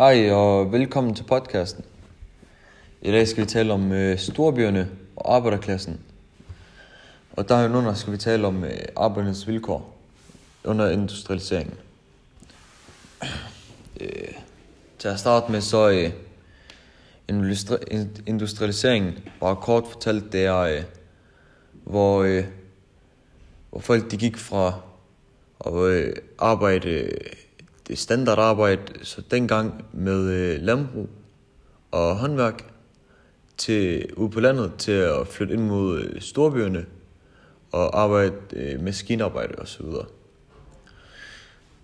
Hej og velkommen til podcasten. I dag skal vi tale om storbyerne og arbejderklassen. Og derunder skal vi tale om arbejdernes vilkår under industrialiseringen. Til at starte med så industrialiseringen var kort fortalt der, hvor folk de gik fra at arbejde det standardarbejde, så dengang med landbrug og håndværk ude på landet til at flytte ind mod storbyerne og arbejde maskinarbejde osv.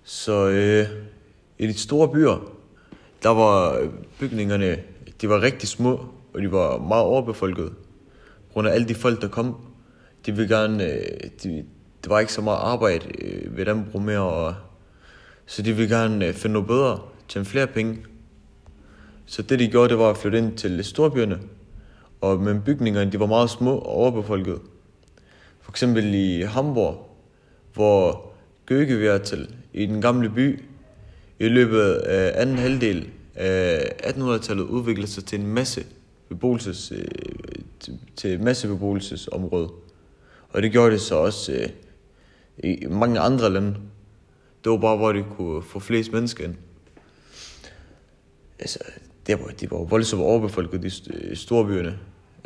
Så i de store byer, der var bygningerne, de var rigtig små, og de var meget overbefolkede. På grund af alle de folk, der kom, de ville gerne, der var ikke så meget arbejde ved landbrug mere, så de ville gerne finde noget bedre, tjene flere penge. Så det de gjorde, det var at flytte ind til storbyerne. Men bygningerne, de var meget små og overbefolkede. For eksempel i Hamburg, hvor Gökewærtel i den gamle by i løbet af anden halvdel af 1800-tallet udviklede sig til en massebeboelsesområde. Og det gjorde det så også i mange andre lande. Det var bare, hvor de kunne få flest mennesker ind. Altså, det var voldsomt overbefolket i storbyerne.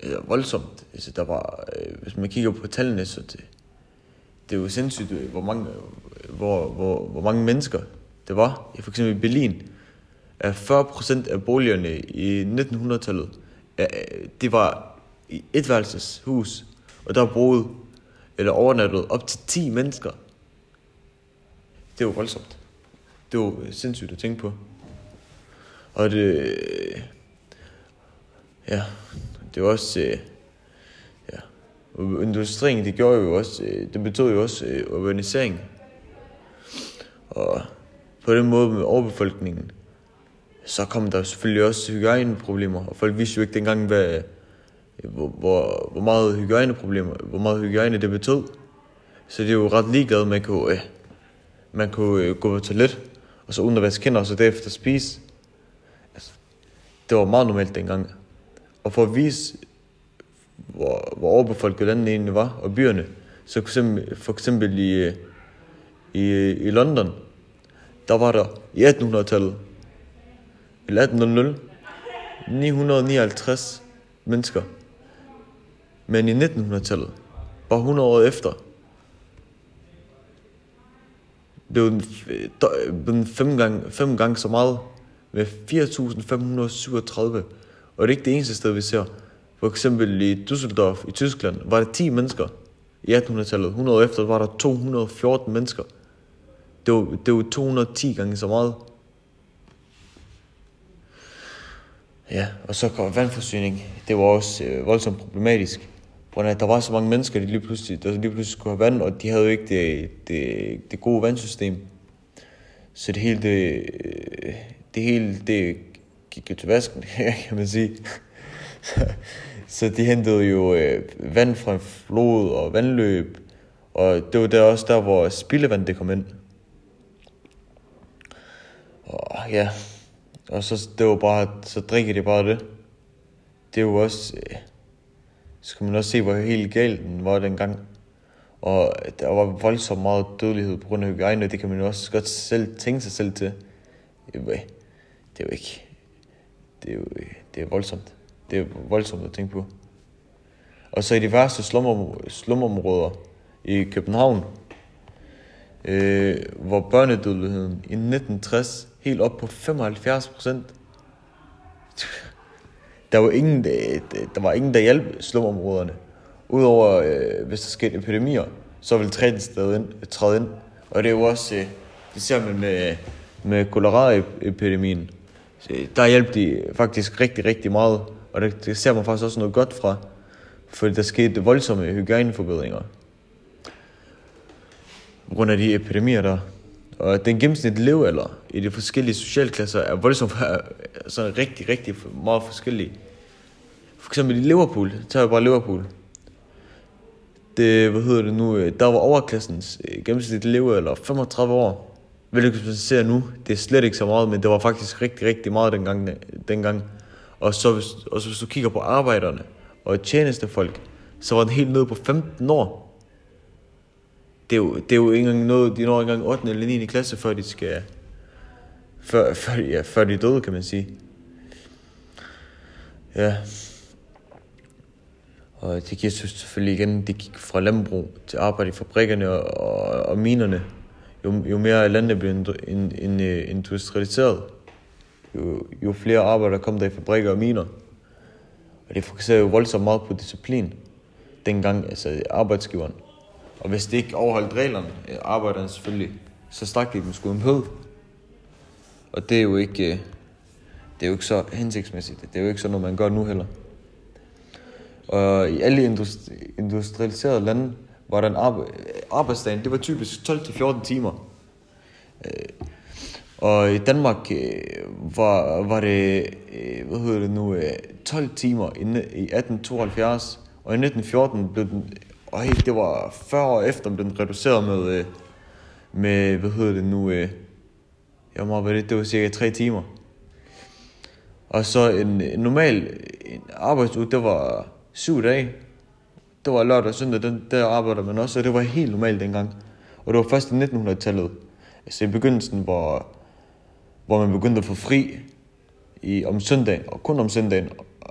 Altså, voldsomt. Altså, der var, hvis man kigger på tallene, så det er jo sindssygt, hvor mange mennesker det var. For eksempel i Berlin, 40% af boligerne i 1900-tallet, det var i etværelseshus, og der boede eller overnattede op til 10 mennesker. Det var voldsomt. Det var sindssygt at tænke på. Og det var også, industrien, det gjorde jo også, det betød jo også urbanisering. Og på den måde med overbefolkningen, så kom der selvfølgelig også hygiejneproblemer, og folk vidste jo ikke dengang, hvor meget hygiejne det betød. Så det er jo ret ligeglade med at man kunne gå på toilet, og så uden at vaske hænder, og så derefter spise. Altså, det var meget normalt dengang. Og for at vise, hvor overbefolket landet egentlig var, og byerne, så for eksempel i London, der var der i 1800-tallet, eller 1800, 959 mennesker. Men i 1900-tallet, bare 100 år efter, blev 5 gange så meget med 4.537. Og det er ikke det eneste sted, vi ser. For eksempel i Düsseldorf i Tyskland var der 10 mennesker i 1800-tallet. 100 år efter var der 214 mennesker. Det var 210 gange så meget. Ja, og så kom vandforsyning. Det var også voldsomt problematisk. Der var så mange mennesker, der lige pludselig skulle have vand, og de havde jo ikke det gode vandsystem. Så det hele gik jo til vasken, kan man sige. Så de hentede jo vand fra en flod og vandløb, og det var der også der, hvor spildevand det kom ind. Og ja, og så det var bare, så drikker de bare det. Det var også... Så kan man også se, hvor helt galt den var dengang. Og der var voldsomt meget dødelighed på grund af hygiejne, og det kan man også godt selv tænke sig selv til. Det er voldsomt. Det er voldsomt at tænke på. Og så i de værste slumområder i København, hvor børnedødeligheden i 1960 helt op på 75%. Der var ingen, der hjalp slumområderne. Udover, hvis der skete epidemier, så ville staten træde ind. Og det er jo også, det ser man med koleraepidemien. Der hjalp de faktisk rigtig, rigtig meget. Og det ser man faktisk også noget godt fra. For der skete voldsomme hygiejneforbedringer på grund af de epidemier der. Og den gennemsnitlige levealder i de forskellige socialklasser er voldsomt sådan rigtig, rigtig meget forskellige. For eksempel i Liverpool, tager jeg bare Liverpool. Der var overklassens gennemsnitlige levealder 35 år, Vel, hvis man ser nu, det er slet ikke så meget, men det var faktisk rigtig, rigtig meget dengang. Og så hvis du kigger på arbejderne og tjenestefolk, så var den helt nede på 15 år. Det er jo ikke engang noget, de når ikke engang 8. eller 9. klasse, før de er døde, kan man sige. Ja. Og det giver sig selvfølgelig igen, det gik fra landbrug til arbejde i fabrikkerne og minerne. Jo mere landet blev industrialiseret, jo flere arbejdere kom der i fabrikker og miner. Og det fokuserede jo voldsomt meget på disciplin dengang, altså arbejdsgiveren. Og hvis det ikke overholdt reglerne, arbejderne selvfølgelig, så stak de dem sgu en pød. Og det er jo ikke så hensigtsmæssigt. Det er jo ikke sådan, man gør nu heller. Og i alle industrialiserede lande var der en arbejdsdagen, det var typisk 12-14 timer. Og i Danmark var det, 12 timer i 1872, og i 1914 blev den, og helt det var 40 år efter, blev den reduceret med det var cirka 3 timer. Og så en normal arbejdsuge, det var 7 dage. Det var lørdag og søndag, der arbejdede man også, og det var helt normalt dengang. Og det var først i 1900-tallet, altså i begyndelsen, hvor man begyndte at få fri om søndagen, og kun om søndagen.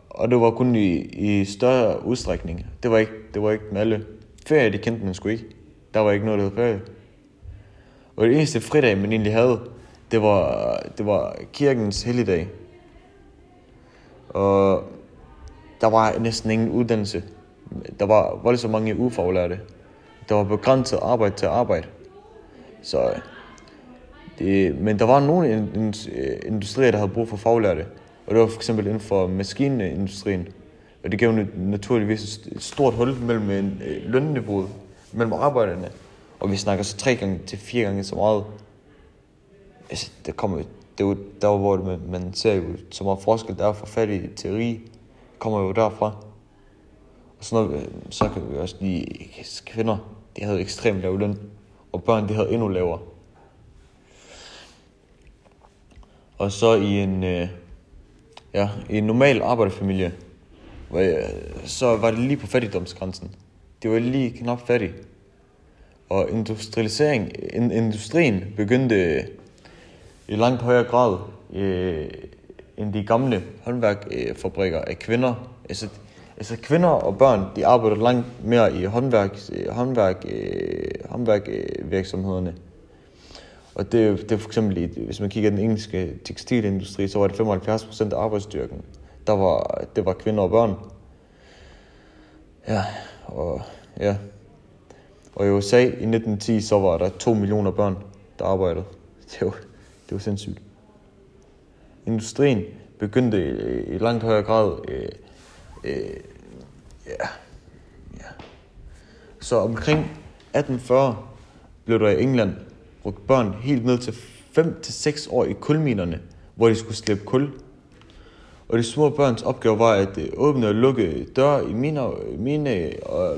Og det var kun i større udstrækning. Det var ikke med alle ferie, de kendte man sgu ikke. Der var ikke noget, der hed ferie. Og det eneste fridag, man egentlig havde, det var kirkens helligdag. Og der var næsten ingen uddannelse. Der var voldsomt mange ufaglærte. Der var begrænset arbejde til arbejde. Så men der var nogle industrier, der havde brug for faglærte. Og det var for eksempel inden for maskinindustrien. Og det gav naturligvis et stort hul mellem lønniveauet, mellem arbejderne. Og vi snakker så 3 gange til 4 gange så meget. Altså, der hvor man ser jo så meget forskel, der er fra fattig til rig, kommer jo derfra. Og så kan vi også lige, kvinder, de havde ekstremt lav løn, og børn, de havde endnu lavere. Og så i en normal arbejderfamilie, så var det lige på fattigdomsgrænsen. Det var lige knap fattig. Og industrien begyndte i langt højere grad end de gamle håndværkfabrikker af kvinder. Altså kvinder og børn, de arbejder langt mere i håndværksvirksomhederne. Og det er for eksempel, hvis man kigger den engelske tekstilindustri, så var det 75% af arbejdsstyrken. Det var kvinder og børn. Ja, og i USA i 1910, så var der 2 millioner børn, der arbejdede. Det var sindssygt. Industrien begyndte i langt højere grad. Så omkring 1840 blev der i England brugt børn helt ned til 5-6 år i kulminerne, hvor de skulle slippe kul. Og de små børns opgave var at åbne og lukke døre i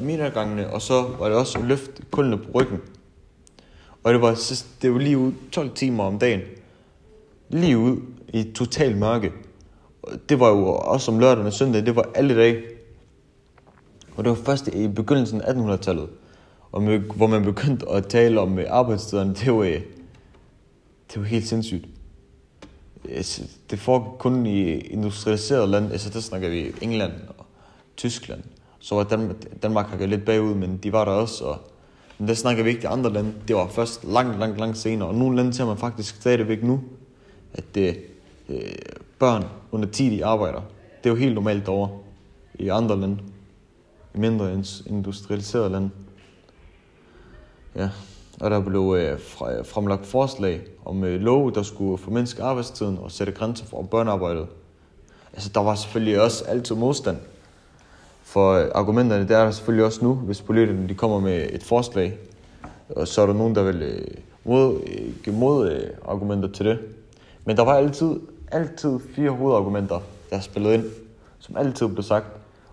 minergangene, og så var det også at løfte kullene på ryggen. Og det var lige ud 12 timer om dagen. Lige ud i total mørke. Det var jo også om lørdag og søndag, det var alle dage. Og det var først i begyndelsen af 1800-tallet, hvor man begyndte at tale om arbejdstiderne. Det var helt sindssygt. Det foregik kun i industrialiserede lande, altså der snakker vi England og Tyskland. Så var Danmark hakket lidt bagud, men de var der også. Men der snakker vi ikke de andre lande. Det var først langt senere. Og nogle lande ser man faktisk stadigvæk nu, at børn under 10, de arbejder. Det er jo helt normalt derovre i andre lande. I mindre industrialiserede lande. Ja, og der blev fremlagt forslag om love, der skulle formindske arbejdstiden og sætte grænser for børnearbejdet. Altså, der var selvfølgelig også altid modstand. For argumenterne, der er der selvfølgelig også nu, hvis politikerne de kommer med et forslag. Og så er der nogen, der vil give modargumenter til det. Men der var altid 4 hovedargumenter, der spillede ind, som altid blev sagt.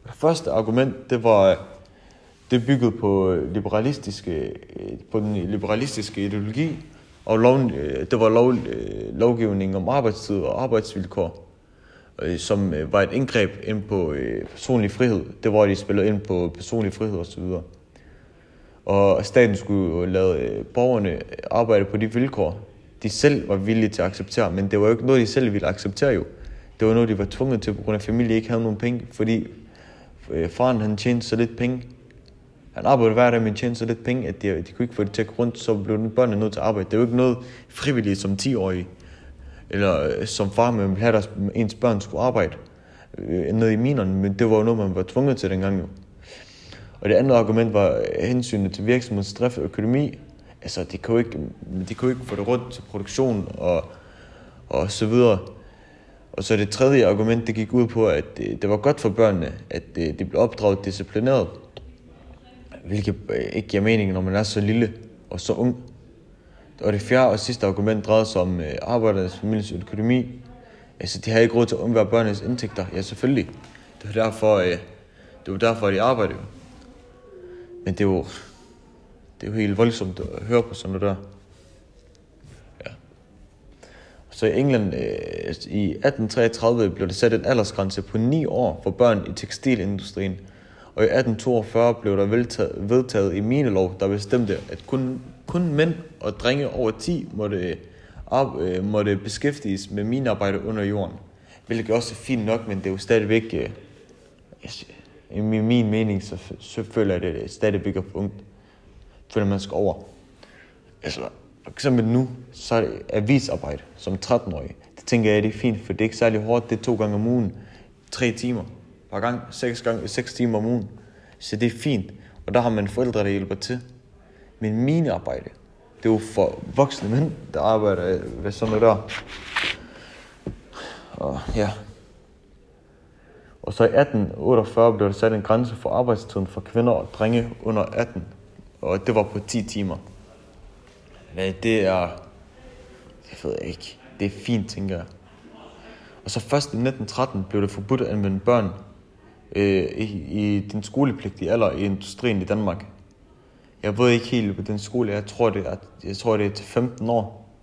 Og det første argument, det byggede på den liberalistiske ideologi, og lovgivning om arbejdstid og arbejdsvilkår, som var et indgreb ind på personlig frihed. Det var, de spillede ind på personlig frihed osv. Og staten skulle lade borgerne arbejde på de vilkår, de selv var villige til at acceptere, men det var jo ikke noget, de selv ville acceptere jo. Det var noget, de var tvunget til, på grund af familie ikke havde nogen penge, fordi faren han tjente så lidt penge. Han arbejdede hver dag, men tjente så lidt penge, at de kunne ikke få det til at gå rundt, så blev børnene nødt til at arbejde. Det er jo ikke noget frivilligt som 10-årige, eller som far, man ville have, at ens børn skulle arbejde nede i minerne, men det var jo noget, man var tvunget til dengang jo. Og det andet argument var hensynet til virksomhedens drift og økonomi. Altså, de kunne ikke få det rundt til produktion og så videre. Og så det tredje argument, det gik ud på, at det var godt for børnene, at de blev opdraget disciplineret. Hvilket ikke giver mening, når man er så lille og så ung. Og det fjerde og sidste argument drejede sig om arbejdernes families økonomi. Altså, de havde ikke råd til at undvære børnenes indtægter. Ja, selvfølgelig. Det var derfor, de arbejdede. Men det er jo helt voldsomt at høre på sådan noget der. Ja. Så i England i 1833 blev der sat en aldersgrænse på 9 år for børn i tekstilindustrien. Og i 1842 blev der vedtaget en minelov, der bestemte, at kun mænd og drenge over 10 måtte beskæftiges med minearbejde under jorden. Hvilket også er fint nok, men det er jo stadigvæk... I min mening, så føler jeg det stadigvæk et punkt, føler man skal over. Altså, for eksempel nu, så er det avisarbejde som 13-årig. Det tænker jeg, det er fint, for det er ikke særlig hårdt. Det er 2 gange om ugen, 3 timer per gang, 6 timer om ugen. Så det er fint, og der har man forældre, der hjælper til. Men minearbejde, det er jo for voksne mænd, der arbejder ved sådan noget der. Og ja... Og så i 1848 blev der sat en grænse for arbejdstiden for kvinder og drenge under 18, og det var på 10 timer. Hvad det er, jeg ved ikke, det er fint, tænker jeg. Og så først i 1913 blev det forbudt at anvende børn i den skolepligtige alder i industrien i Danmark. Jeg ved ikke helt på den skole, jeg tror det er til 15 år,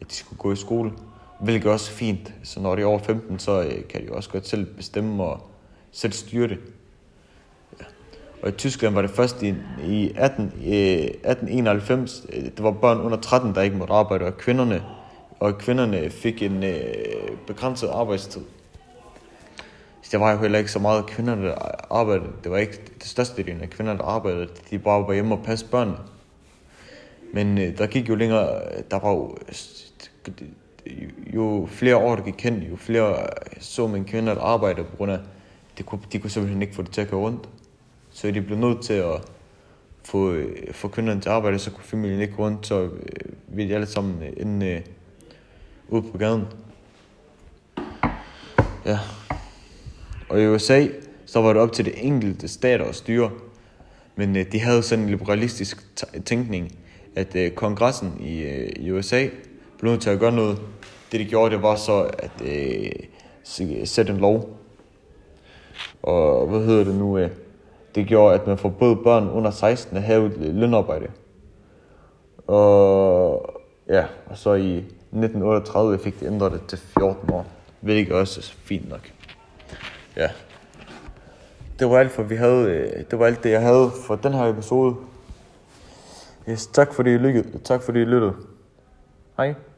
at de skulle gå i skole. Hvilket er også fint, så når de er over 15, så kan de også godt selv bestemme og selv styre det. Ja. Og i Tyskland var det først i 1891, det var børn under 13, der ikke måtte arbejde, og kvinderne fik en begrænset arbejdstid. Så der var jo heller ikke så meget kvinderne, der arbejdede. Det var ikke det største del af kvinderne, der arbejdede. De bare var hjemme og passe børnene. Men der gik jo længere, der var jo flere år, der gik hen, jo flere så man kvinder, der arbejdede på grund af, de kunne simpelthen ikke få det til at gå rundt. Så de blev nødt til at få kvinderne til at arbejde, så kunne familien ikke gå rundt, så ville de alle sammen inde ude på gaden. Ja. Og i USA, så var det op til det enkelte stater at styre, men de havde sådan en liberalistisk tænkning, at kongressen i USA blev nødt til at gøre noget. Det de gjorde, det var så at sætte en lov. Og hvad hedder det nu? Det gjorde, at man forbød børn under 16 at have lønarbejde. Og ja, og så i 1938 fik de ændret det til 14 år. Hvilket også er fint nok. Ja. Det var alt, for vi havde. Det var alt det, jeg havde for den her episode. Yes, tak fordi I lyttede. Hej.